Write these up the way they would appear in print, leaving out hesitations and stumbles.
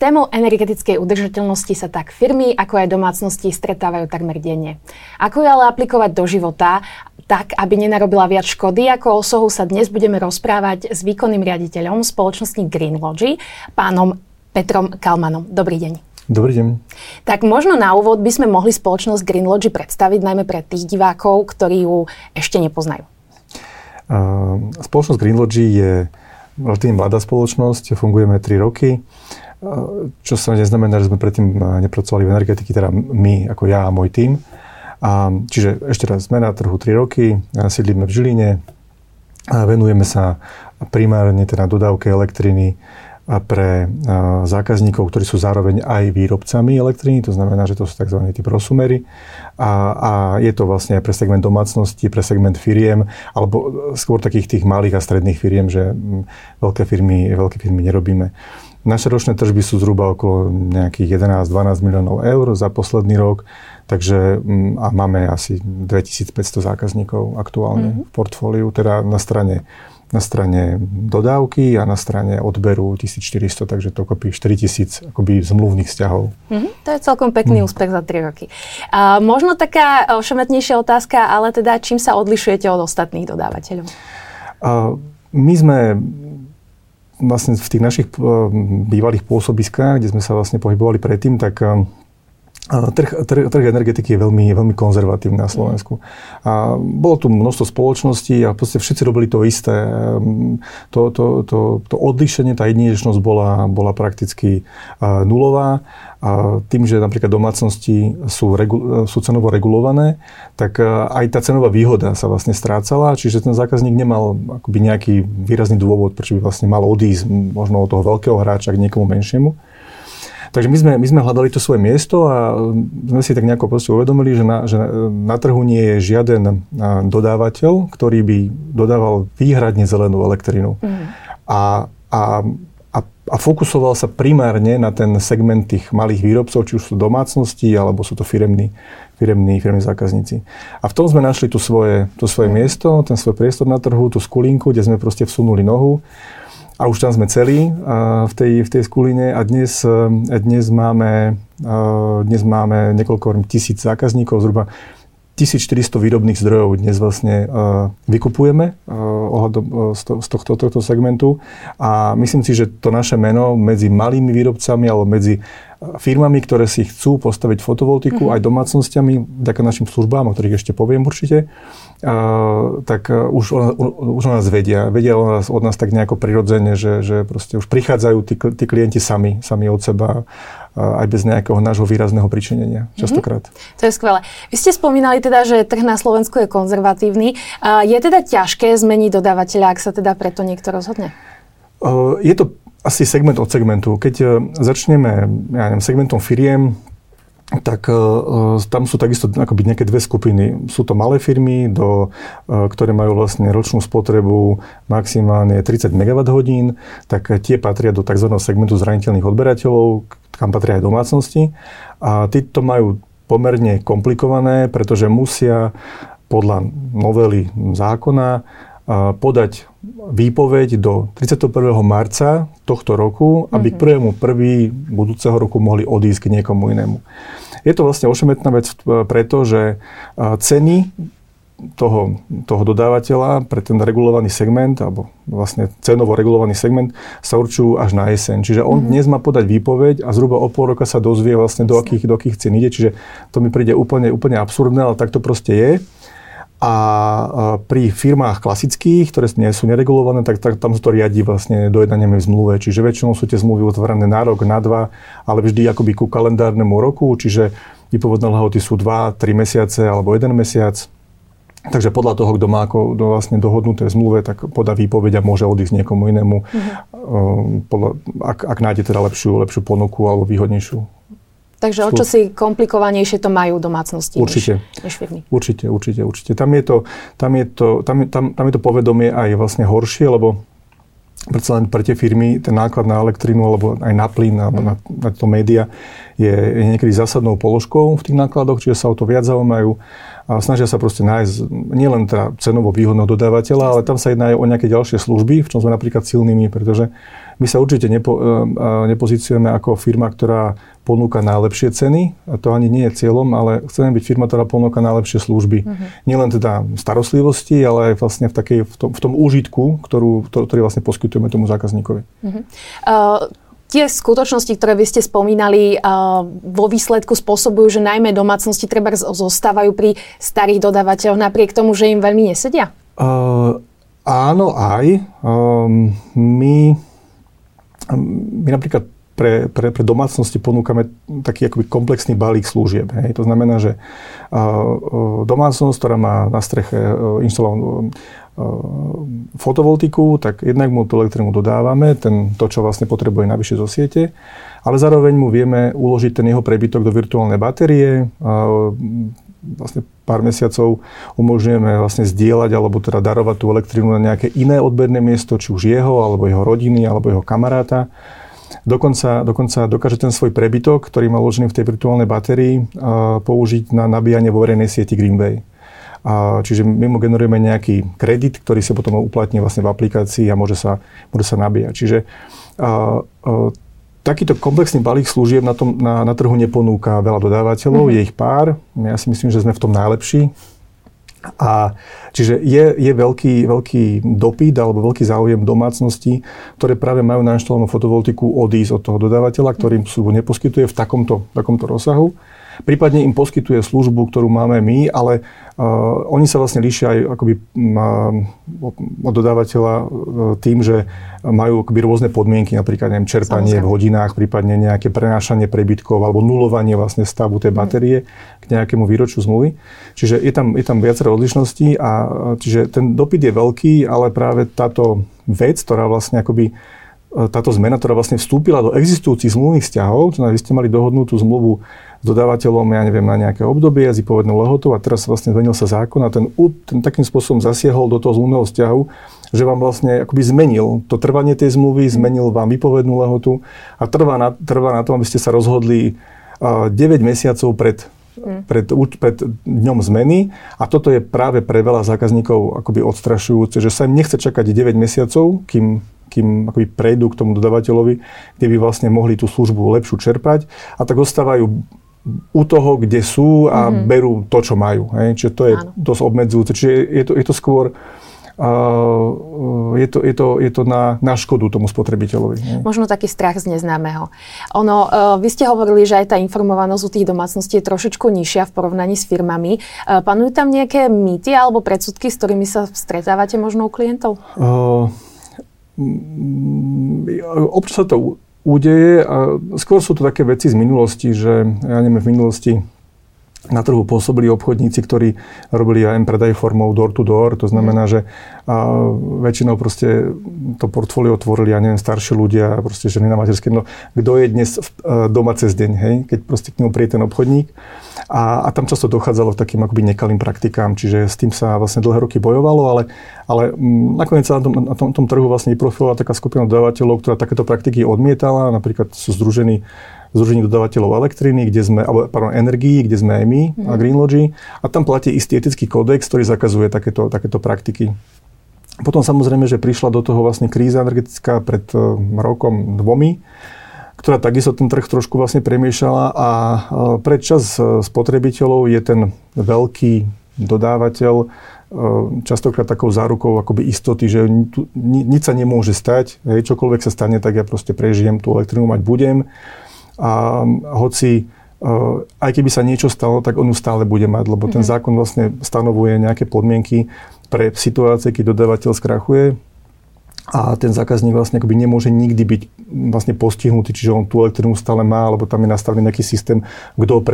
témou energetickej udržateľnosti sa tak firmy, ako aj domácnosti stretávajú takmer denne. Ako ju ale aplikovať do života, tak aby nenarobila viac škody, ako osohu sa dnes budeme rozprávať s výkonným riaditeľom spoločnosti Greenlogy, pánom Petrom Kalmanom. Dobrý deň. Dobrý deň. Tak možno na úvod by sme mohli spoločnosť Greenlogy predstaviť najmä pre tých divákov, ktorí ju ešte nepoznajú. Spoločnosť Greenlogy je relatívne mladá spoločnosť, fungujeme 3 roky, čo sa neznamená, že sme predtým nepracovali v energetiky, teda my, ako ja a môj tím. Čiže ešte raz, sme na trhu 3 roky, sídlíme v Žiline, venujeme sa primárne teda dodávke elektriny pre zákazníkov, ktorí sú zároveň aj výrobcami elektriny, to znamená, že to sú tzv. Tí prosumery. A je to vlastne aj pre segment domácnosti, pre segment firiem, alebo skôr takých tých malých a stredných firiem, že veľké firmy nerobíme. Naše ročné tržby sú zhruba okolo nejakých 11-12 miliónov eur za posledný rok, takže a máme asi 2500 zákazníkov aktuálne v portfóliu, teda na strane dodávky a na strane odberu 1400, takže to kopí 4000 akoby zmluvných vzťahov. To je celkom pekný úspech za 3 roky. Možno taká všemetnejšia otázka, ale teda čím sa odlišujete od ostatných dodávateľov? My sme vlastne v tých našich bývalých pôsobiskách, kde sme sa vlastne pohybovali predtým, tak Trh energetiky je veľmi konzervatívny na Slovensku. A bolo tu množstvo spoločností a v podstate všetci robili to isté. To odlišenie, tá jedinečnosť bola prakticky nulová. A tým, že napríklad domácnosti sú cenovo regulované, tak aj tá cenová výhoda sa vlastne strácala, čiže ten zákazník nemal akoby nejaký výrazný dôvod, prečo by vlastne mal odísť možno od toho veľkého hráča k niekomu menšiemu. Takže my sme hľadali to svoje miesto a sme si tak nejako proste uvedomili, že na trhu nie je žiaden dodávateľ, ktorý by dodával výhradne zelenú elektrinu. A fokusoval sa primárne na ten segment tých malých výrobcov, či už sú domácnosti, alebo sú to firemní zákazníci. A v tom sme našli to svoje miesto, ten svoj priestor na trhu, tú skulinku, kde sme proste vsunuli nohu. A už tam sme celí v tej skuline a dnes máme niekoľko tisíc zákazníkov, zhruba 1400 výrobných zdrojov dnes vlastne vykupujeme z tohto segmentu. A myslím si, že to naše meno medzi malými výrobcami alebo medzi firmami, ktoré si chcú postaviť fotovoltiku aj domácnosťami, vďaka našim službám, o ktorých ešte poviem určite, tak už o nás vedia od nás tak nejako prirodzene, že proste už prichádzajú tí klienti sami od seba, aj bez nejakého nášho výrazného pričinenia, častokrát. To je skvelé. Vy ste spomínali teda, že trh na Slovensku je konzervatívny. Je teda ťažké zmeniť dodávateľa, ak sa teda preto niekto rozhodne? Je to asi segment od segmentu. Keď začneme segmentom firiem, tak tam sú takisto akoby nejaké dve skupiny. Sú to malé firmy, ktoré majú vlastne ročnú spotrebu maximálne 30 MWh, tak tie patria do tzv. Segmentu zraniteľných odberateľov, kam patria aj domácnosti. A títo majú pomerne komplikované, pretože musia podľa novely zákona podať výpoveď do 31. marca tohto roku, aby k 1. budúceho roku mohli odísť k niekomu inému. Je to vlastne ošemetná vec, pretože ceny toho dodávateľa pre ten regulovaný segment, alebo vlastne cenovo regulovaný segment, sa určujú až na jeseň. Čiže on dnes má podať výpoveď a zhruba o pol roka sa dozvie vlastne, do akých cien ide. Čiže to mi príde úplne absurdné, ale tak to proste je. A pri firmách klasických, ktoré nie sú neregulované, tak tam sa to riadi vlastne dojednaniami v zmluve. Čiže väčšinou sú tie zmluvy otvorené na rok, na dva, ale vždy akoby ku kalendárnemu roku. Čiže výpovedné lehoty sú 2-3 mesiace alebo 1 mesiac. Takže podľa toho, kto má vlastne dohodnuté v zmluve, tak podá výpoveď a môže odísť niekomu inému, ak nájde teda lepšiu ponuku alebo výhodnejšiu. Takže o čosi komplikovanejšie to majú domácnosti než firmy. Určite. Tam je to povedomie aj vlastne horšie, lebo predsa len pre tie firmy ten náklad na elektrinu alebo aj na plyn alebo na to média je niekedy zásadnou položkou v tých nákladoch, čiže sa o to viac zaujímajú a snažia sa proste nájsť nielen teda cenovo výhodného dodávateľa, ale tam sa jedná aj o nejaké ďalšie služby, v čom sme napríklad silnými, pretože My sa určite nepozíciujeme ako firma, ktorá ponúka najlepšie ceny. A to ani nie je cieľom, ale chceme byť firma, ktorá ponúka najlepšie služby. Nielen teda starostlivosti, ale aj vlastne v tom úžitku, ktorý vlastne poskytujeme tomu zákazníkovi. Tie skutočnosti, ktoré vy ste spomínali, vo výsledku spôsobujú, že najmä domácnosti treba zostávajú pri starých dodávateľoch, napriek tomu, že im veľmi nesedia? Áno, aj. My napríklad pre domácnosti ponúkame taký akoby komplexný balík služieb. Hej. To znamená, že domácnosť, ktorá má na streche inštalovanú fotovoltiku, tak jednak mu tú elektrinu dodávame, to, čo vlastne potrebuje navyše zo siete, ale zároveň mu vieme uložiť ten jeho prebytok do virtuálnej batérie. Vlastne pár mesiacov umožňujeme vlastne zdieľať alebo teda darovať tú elektrinu na nejaké iné odberné miesto, či už jeho, alebo jeho rodiny, alebo jeho kamaráta. Dokonca dokáže ten svoj prebytok, ktorý má uložený v tej virtuálnej batérii, použiť na nabíjanie vo verejnej sieti Greenway. Čiže my mu generujeme nejaký kredit, ktorý si potom uplatní vlastne v aplikácii a môže sa nabíjať. Čiže takýto komplexný balík služieb na trhu neponúka veľa dodávateľov, je ich pár. Ja si myslím, že sme v tom najlepší. A čiže je veľký dopyt alebo veľký záujem domácností, ktoré práve majú nainštalovanú fotovoltiku, odísť od toho dodávateľa, ktorým službu neposkytuje v takomto rozsahu. Prípadne im poskytuje službu, ktorú máme my, ale oni sa vlastne líšia aj akoby od dodávateľa tým, že majú akoby rôzne podmienky, napríklad čerpanie v hodinách, prípadne nejaké prenášanie prebytkov alebo nulovanie vlastne stavu tej batérie k nejakému výročiu zmluvy. Čiže je tam viacero odlišností a čiže ten dopyt je veľký, ale práve táto vec, ktorá vlastne akoby táto zmena, ktorá vlastne vstúpila do existujúcich zmluvných vzťahov, vy ste mali dohodnutú zmluvu s dodávateľom, ja neviem, na nejaké obdobie, zodpovednou lehotou, a teraz vlastne zmenil sa zákon a ten takým spôsobom zasiahol do toho zmluvného vzťahu, že vám vlastne akoby zmenil to trvanie tej zmluvy, zmenil vám výpovednú lehotu a trvá na tom, aby ste sa rozhodli 9 mesiacov pred dňom zmeny, a toto je práve pre veľa zákazníkov akoby odstrašujúce, že sa im nechce čakať 9 mesiacov, kým akoby prejdú k tomu dodávateľovi, kde by vlastne mohli tú službu lepšiu čerpať, a tak ostávajú u toho, kde sú a berú to, čo majú. Hej? Čiže to je dosť obmedzujúce. Čiže je to skôr je to na škodu tomu spotrebiteľovi. Nie? Možno taký strach z neznámeho. Vy ste hovorili, že aj tá informovanosť u tých domácností je trošičku nižšia v porovnaní s firmami. Panujú tam nejaké mýty alebo predsudky, s ktorými sa stretávate možno u klientov? Občas sa to udeje a skôr sú to také veci z minulosti, že v minulosti na trhu pôsobili obchodníci, ktorí robili aj predaj formou door-to-door, to znamená, že väčšinou proste to portfólio tvorili, starší ľudia, proste ženy na materskej, no kto je dnes doma cez deň, hej, keď proste k nemu príde ten obchodník, a tam často dochádzalo k takým akoby nekalým praktikám, čiže s tým sa vlastne dlhé roky bojovalo, ale nakoniec sa na tom trhu vlastne vyprofilovala taká skupina dodávateľov, ktorá takéto praktiky odmietala, napríklad sú Združenie dodávateľov energií, kde sme aj my a Greenlogy, a tam platí istý etický kódex, ktorý zakazuje takéto praktiky. Potom samozrejme, že prišla do toho vlastne kríza energetická pred rokom 2, ktorá takisto ten trh trošku vlastne premiešala, a pre časť spotrebiteľov je ten veľký dodávateľ častokrát takou zárukou akoby istoty, že nič sa nemôže stať, hej, čokoľvek sa stane, tak ja proste prežijem, tú elektrinu mať budem. A hoci, aj keby sa niečo stalo, tak on ju stále bude mať, lebo ten zákon vlastne stanovuje nejaké podmienky pre situácie, keď dodávateľ skrachuje a ten zákazník vlastne akoby nemôže nikdy byť vlastne postihnutý, čiže on tú elektrinu stále má, lebo tam je nastavený nejaký systém, kto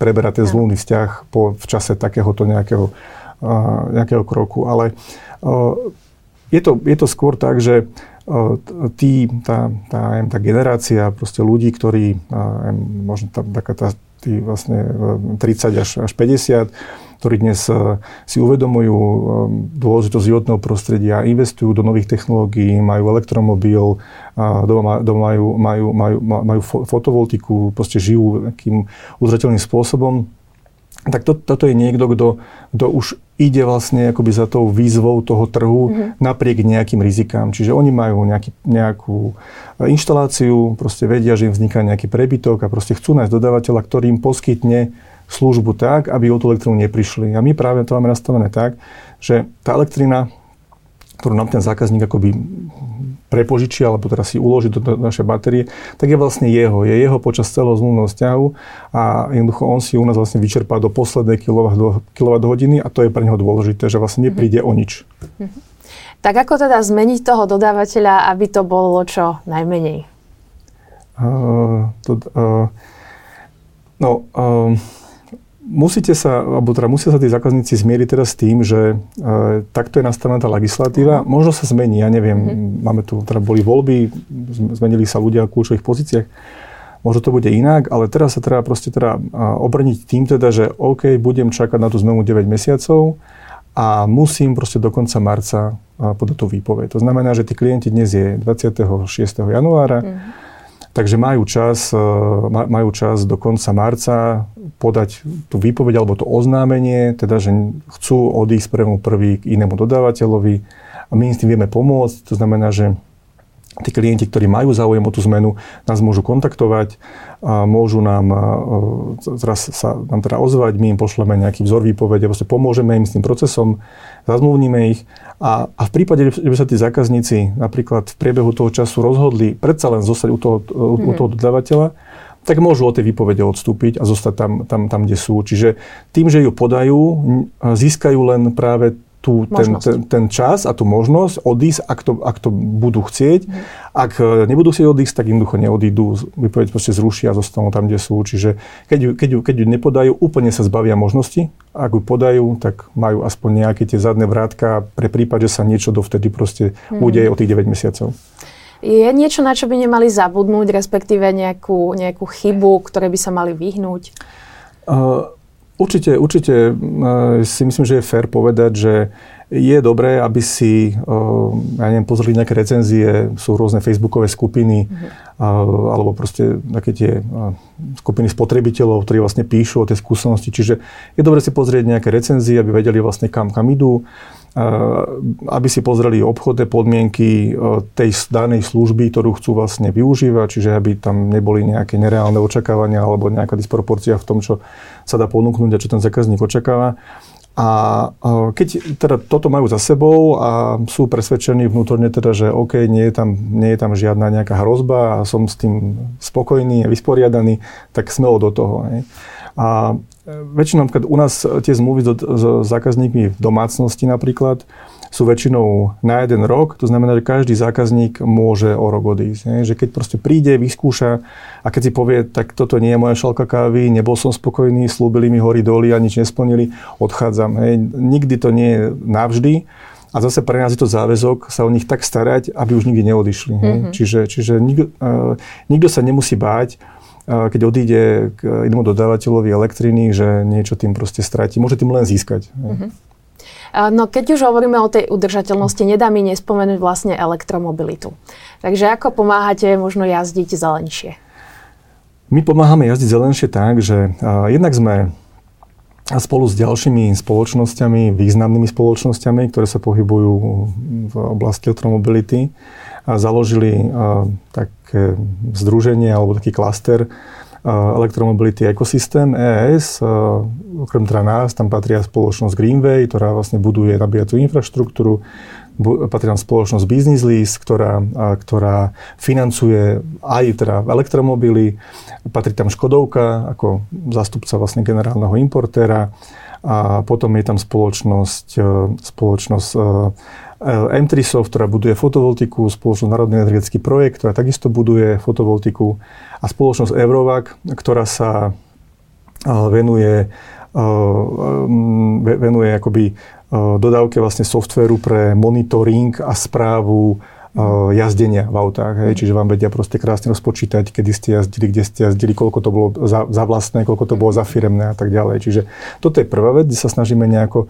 preberá ten zmluvný vzťah v čase takéhoto nejakého kroku. Ale je to skôr tak, že tá generácia proste ľudí, ktorí možno tí vlastne 30 až 50, ktorí dnes si uvedomujú dôležitosť životného prostredia, investujú do nových technológií, majú elektromobil, majú fotovoltiku, proste žijú takým udržateľným spôsobom, tak toto je niekto, kto už ide vlastne akoby za tou výzvou toho trhu napriek nejakým rizikám. Čiže oni majú nejakú inštaláciu, proste vedia, že im vzniká nejaký prebytok a proste chcú nájsť dodávateľa, ktorý im poskytne službu tak, aby o tú elektrínu neprišli. A my práve to máme nastavené tak, že tá elektrina, ktorú nám ten zákazník akoby prepožičia, alebo teraz si uloží do našej batérie, tak je vlastne jeho. Je jeho počas celého zmluvného vzťahu a jednoducho on si u nás vlastne vyčerpá do poslednej kilowatthodiny a to je pre neho dôležité, že vlastne nepríde o nič. Tak ako teda zmeniť toho dodávateľa, aby to bolo čo najmenej? Musia sa tí zákazníci zmieriť teraz s tým, že takto je nastavená tá legislatíva. Možno sa zmení, ja neviem, máme tu, teda boli voľby, zmenili sa ľudia v kľúčových pozíciách. Možno to bude inak, ale teraz sa treba proste obrniť tým teda, že OK, budem čakať na tú zmenu 9 mesiacov a musím proste do konca marca podať tú výpoveď. To znamená, že tí klienti dnes je 26. januára, takže majú čas do konca marca podať tú výpoveď alebo to oznámenie, teda, že chcú odísť prvý k inému dodávateľovi a my im s tým vieme pomôcť. To znamená, že tí klienti, ktorí majú záujem o tú zmenu, nás môžu kontaktovať, a môžu nám ozvať, my im pošleme nejaký vzor výpovede, proste pomôžeme im s tým procesom, zazmluvníme ich a v prípade, že by sa tí zákazníci napríklad v priebehu toho času rozhodli predsa len zostať u toho dodávateľa, tak môžu od tej výpovede odstúpiť a zostať tam, kde sú. Čiže tým, že ju podajú, získajú len práve ten čas a tú možnosť odísť, ak to budú chcieť. Ak nebudú chcieť odísť, tak jednoducho neodídu, vypoveď proste zrušia a zostanú tam, kde sú. Čiže keď ju nepodajú, úplne sa zbavia možnosti. Ak ju podajú, tak majú aspoň nejaké tie zadné vrátka pre prípad, že sa niečo dovtedy proste udeje o tých 9 mesiacov. Je niečo, na čo by nemali zabudnúť, respektíve nejakú chybu, ktoré by sa mali vyhnúť? Určite si myslím, že je fér povedať, že je dobré, aby si pozreli nejaké recenzie, sú rôzne facebookové skupiny alebo proste také tie skupiny spotrebiteľov, ktorí vlastne píšu o tej skúsenosti. Čiže je dobré si pozrieť nejaké recenzie, aby vedeli vlastne kam idú, aby si pozreli obchodné podmienky tej danej služby, ktorú chcú vlastne využívať, čiže aby tam neboli nejaké nereálne očakávania alebo nejaká disproporcia v tom, čo sa dá ponúknuť a čo ten zákazník očakáva. A keď teda toto majú za sebou a sú presvedčení vnútorne teda, že OK, nie je tam žiadna nejaká hrozba a som s tým spokojný a vysporiadaný, tak smelo do toho. Ne? A väčšinou napríklad u nás tie zmluvy s zákazníkmi v domácnosti napríklad sú väčšinou na jeden rok, to znamená, že každý zákazník môže o rok odísť. Ne? Že keď proste príde, vyskúša a keď si povie, tak toto nie je moja šálka kávy, nebol som spokojný, slúbili mi hory doly a nič nesplnili, odchádzam. Ne? Nikdy to nie je navždy a zase pre nás je to záväzok sa o nich tak starať, aby už nikdy neodišli. Ne? Čiže nikto sa nemusí báť, keď odíde k inému dodávateľovi elektriny, že niečo tým proste stratí. Môže tým len získať. No keď už hovoríme o tej udržateľnosti, nedá mi nespomenúť vlastne elektromobilitu. Takže ako pomáhate možno jazdiť zelenšie? My pomáhame jazdiť zelenšie tak, že jednak sme spolu s ďalšími spoločnosťami, významnými spoločnosťami, ktoré sa pohybujú v oblasti elektromobility, a založili také združenie alebo taký klaster Electromobility Ecosystem EAS. Okrem teda nás tam patria spoločnosť Greenway, ktorá vlastne buduje nabíjacú infraštruktúru, patrí tam spoločnosť Business Lease, ktorá financuje aj teda elektromobily, patrí tam Škodovka ako zástupca vlastne generálneho importéra a potom je tam spoločnosť M3Soft, ktorá buduje fotovoltiku, spoločnosť Národný energetický projekt, ktorá takisto buduje fotovoltiku a spoločnosť Eurovac, ktorá sa venuje akoby dodávke vlastne softvéru pre monitoring a správu jazdenia v autách. Hej. Čiže vám vedia proste krásne rozpočítať, kedy ste jazdili, kde ste jazdili, koľko to bolo za vlastné, koľko to bolo za firemné a tak ďalej. Čiže toto je prvá vec, kde sa snažíme nejako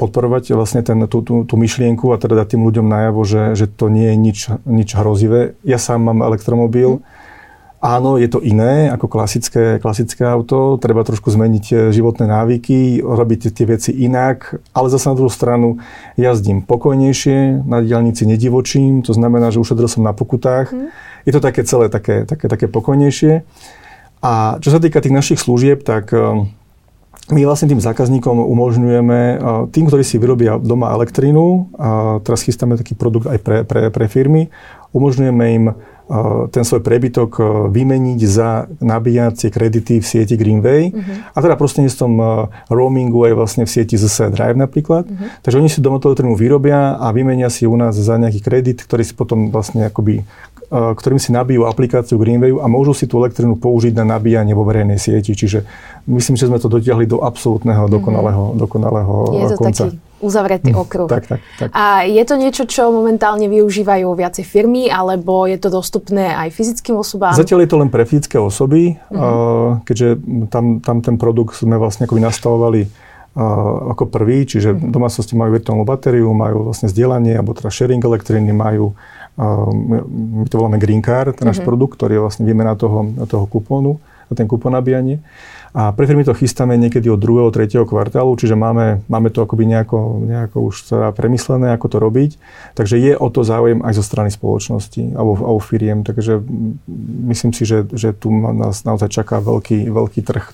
podporovať vlastne tú myšlienku a teda dať tým ľuďom najavo, že to nie je nič hrozivé. Ja sám mám elektromobil Áno, je to iné ako klasické auto, treba trošku zmeniť životné návyky, robiť tie veci inak, ale zase na druhú stranu jazdím pokojnejšie, na diaľnici nedivočím, to znamená, že ušetril som na pokutách. Je to také celé, také pokojnejšie. A čo sa týka tých našich služieb, tak my vlastne tým zákazníkom umožňujeme, tým, ktorí si vyrobia doma elektrínu, teraz chystáme taký produkt aj pre firmy, umožňujeme im ten svoj prebytok vymeniť za nabíjacie kredity v sieti Greenway a teda prostredníctvom roamingu aj vlastne v sieti ZSE Drive napríklad. Takže oni si doma tú elektrínu vyrobia a vymenia si u nás za nejaký kredit, ktorý si potom vlastne akoby, ktorým si nabijú aplikáciu Greenwayu a môžu si tú elektrínu použiť na nabíjanie vo verejnej sieti. Čiže myslím, že sme to dotiahli do absolútneho dokonalého konca. Taký uzavretý okruh. Tak. A je to niečo, čo momentálne využívajú viacej firmy, alebo je to dostupné aj fyzickým osobám? Zatiaľ je to len pre fyzické osoby, keďže tam ten produkt sme vlastne akoby nastavovali ako prvý, čiže domácnosti majú virtuálnu batériu, majú vlastne zdieľanie, alebo teda sharing elektriny, majú, my to voláme Green Card, ten náš produkt, ktorý je vlastne výmena toho kupónu, na ten kupón nabíjanie. A pre firmy to chystáme niekedy od 2. 3. kvartálu, čiže máme to akoby nejako už teda premyslené, ako to robiť. Takže je o to záujem aj zo strany spoločnosti alebo firiem. Takže myslím si, že tu nás naozaj čaká veľký trh,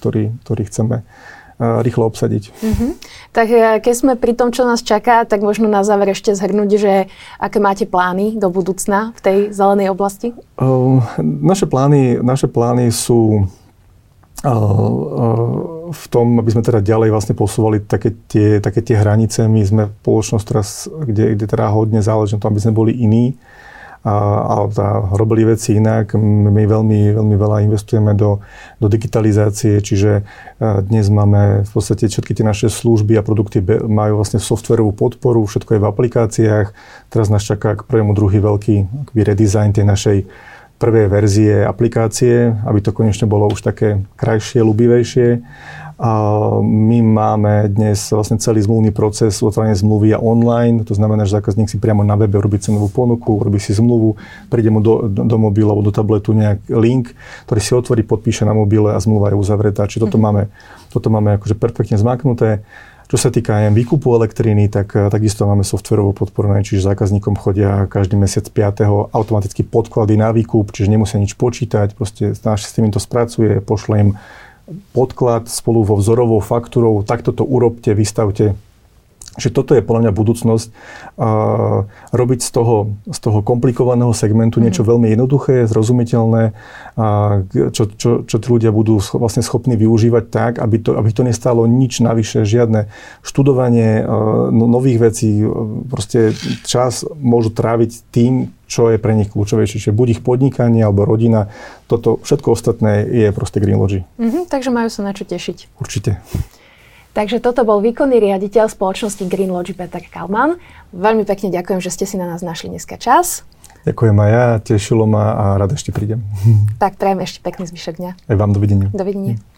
ktorý chceme rýchlo obsadiť. Tak keď sme pri tom, čo nás čaká, tak možno na záver ešte zhrnúť, že aké máte plány do budúcna v tej zelenej oblasti? Naše plány sú v tom, aby sme teda ďalej vlastne posúvali také tie hranice. My sme spoločnosť teraz, kde teda hodne záleží na tom, aby sme boli iní a robili veci inak. My veľmi veľa investujeme do digitalizácie, čiže dnes máme v podstate všetky tie naše služby a produkty majú vlastne softverovú podporu, všetko je v aplikáciách. Teraz nás čaká k prvému druhý veľký redesign tej našej prvé verzie aplikácie, aby to konečne bolo už také krajšie, ľubivejšie. A my máme dnes vlastne celý zmluvný proces, otváranie zmluvy je online, to znamená, že zákazník si priamo na webe robí cenovú ponuku, robí si zmluvu, príde mu do mobila alebo do tabletu nejak link, ktorý si otvorí, podpíše na mobile a zmluva je uzavretá. Čiže toto máme akože perfektne zmaknuté. Čo sa týka aj výkupu elektriny, tak takisto máme softverovo podporné, čiže zákazníkom chodia každý mesiac 5. automaticky podklady na výkup, čiže nemusia nič počítať, proste náš systém im to spracuje, pošle im podklad spolu vo vzorovou faktúrou, takto to urobte, vystavte. Čiže toto je podľa mňa budúcnosť. Robiť z toho komplikovaného segmentu niečo veľmi jednoduché, zrozumiteľné, čo tí ľudia budú vlastne schopní využívať tak, aby to nestálo nič navyše, žiadne študovanie nových vecí, proste čas môžu tráviť tým, čo je pre nich kľúčovejšie, čiže buď ich podnikanie alebo rodina, toto všetko ostatné je proste Greenlogy. Takže majú sa na čo tešiť. Určite. Takže toto bol výkonný riaditeľ spoločnosti Greenlogy Peter Kalman. Veľmi pekne ďakujem, že ste si na nás našli dneska čas. Ďakujem aj ja, tešilo ma a rád ešte prídem. Tak prajem ešte pekný zvyšok dňa. Aj vám, dovidenia. Dovidenia.